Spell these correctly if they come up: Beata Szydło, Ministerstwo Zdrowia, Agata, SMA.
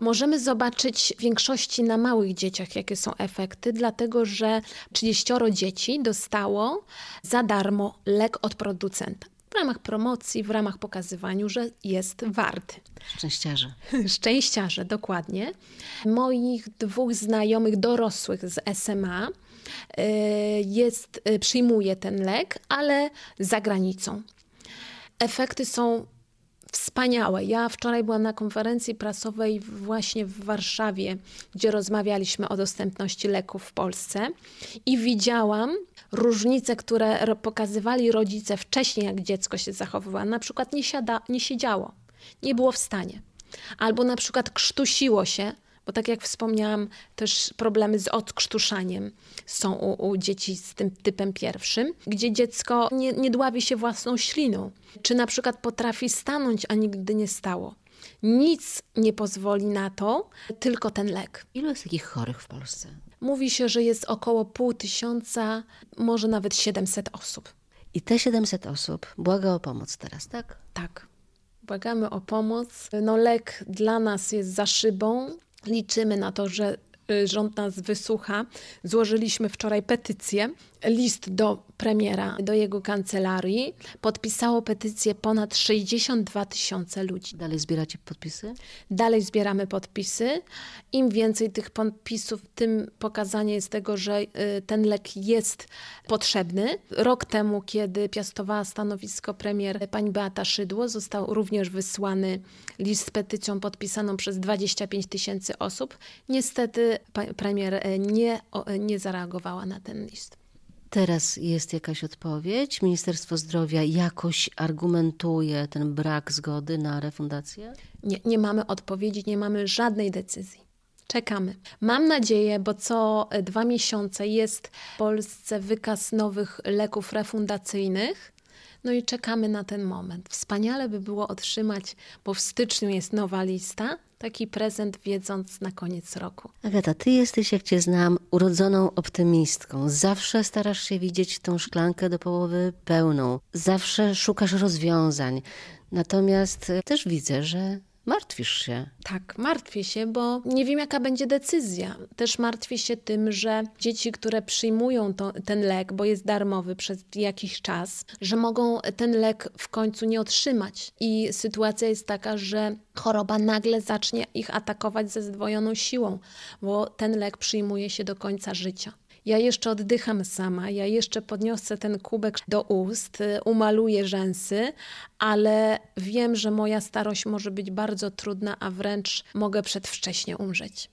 Możemy zobaczyć w większości na małych dzieciach, jakie są efekty, dlatego że 30 dzieci dostało za darmo lek od producenta. W ramach promocji, w ramach pokazywaniu, że jest warty. Szczęściarze. Szczęściarze, dokładnie. Moich dwóch znajomych dorosłych z SMA przyjmuje ten lek, ale za granicą. Efekty są wspaniałe. Ja wczoraj byłam na konferencji prasowej właśnie w Warszawie, gdzie rozmawialiśmy o dostępności leków w Polsce i widziałam różnice, które pokazywali rodzice wcześniej, jak dziecko się zachowywało. Na przykład nie siedziało, nie było w stanie. Albo na przykład krztusiło się, bo tak jak wspomniałam, też problemy z odkrztuszaniem są u dzieci z tym typem pierwszym, gdzie dziecko nie dławi się własną śliną, czy na przykład potrafi stanąć, a nigdy nie stało. Nic nie pozwoli na to, tylko ten lek. Ilu jest takich chorych w Polsce? Mówi się, że jest około 500, może nawet 700 osób. I te 700 osób błaga o pomoc teraz, tak? Tak, błagamy o pomoc. Lek dla nas jest za szybą. Liczymy na to, że rząd nas wysłucha. Złożyliśmy wczoraj petycję, list do premiera, do jego kancelarii. Podpisało petycję ponad 62 000 ludzi. Dalej zbieracie podpisy? Dalej zbieramy podpisy. Im więcej tych podpisów, tym pokazanie jest tego, że ten lek jest potrzebny. Rok temu, kiedy piastowała stanowisko premier pani Beata Szydło, został również wysłany list z petycją podpisaną przez 25 000 osób. Niestety premier nie zareagowała na ten list. Teraz jest jakaś odpowiedź? Ministerstwo Zdrowia jakoś argumentuje ten brak zgody na refundację? Nie mamy odpowiedzi, nie mamy żadnej decyzji. Czekamy. Mam nadzieję, bo co 2 miesiące jest w Polsce wykaz nowych leków refundacyjnych. No i czekamy na ten moment. Wspaniale by było otrzymać, bo w styczniu jest nowa lista, taki prezent, wiedząc na koniec roku. Agata, ty jesteś, jak cię znam, urodzoną optymistką. Zawsze starasz się widzieć tą szklankę do połowy pełną. Zawsze szukasz rozwiązań. Natomiast też widzę, że martwisz się. Tak, martwię się, bo nie wiem, jaka będzie decyzja. Też martwię się tym, że dzieci, które przyjmują ten lek, bo jest darmowy przez jakiś czas, że mogą ten lek w końcu nie otrzymać. I sytuacja jest taka, że choroba nagle zacznie ich atakować ze zdwojoną siłą, bo ten lek przyjmuje się do końca życia. Ja jeszcze oddycham sama, ja jeszcze podniosę ten kubek do ust, umaluję rzęsy, ale wiem, że moja starość może być bardzo trudna, a wręcz mogę przedwcześnie umrzeć.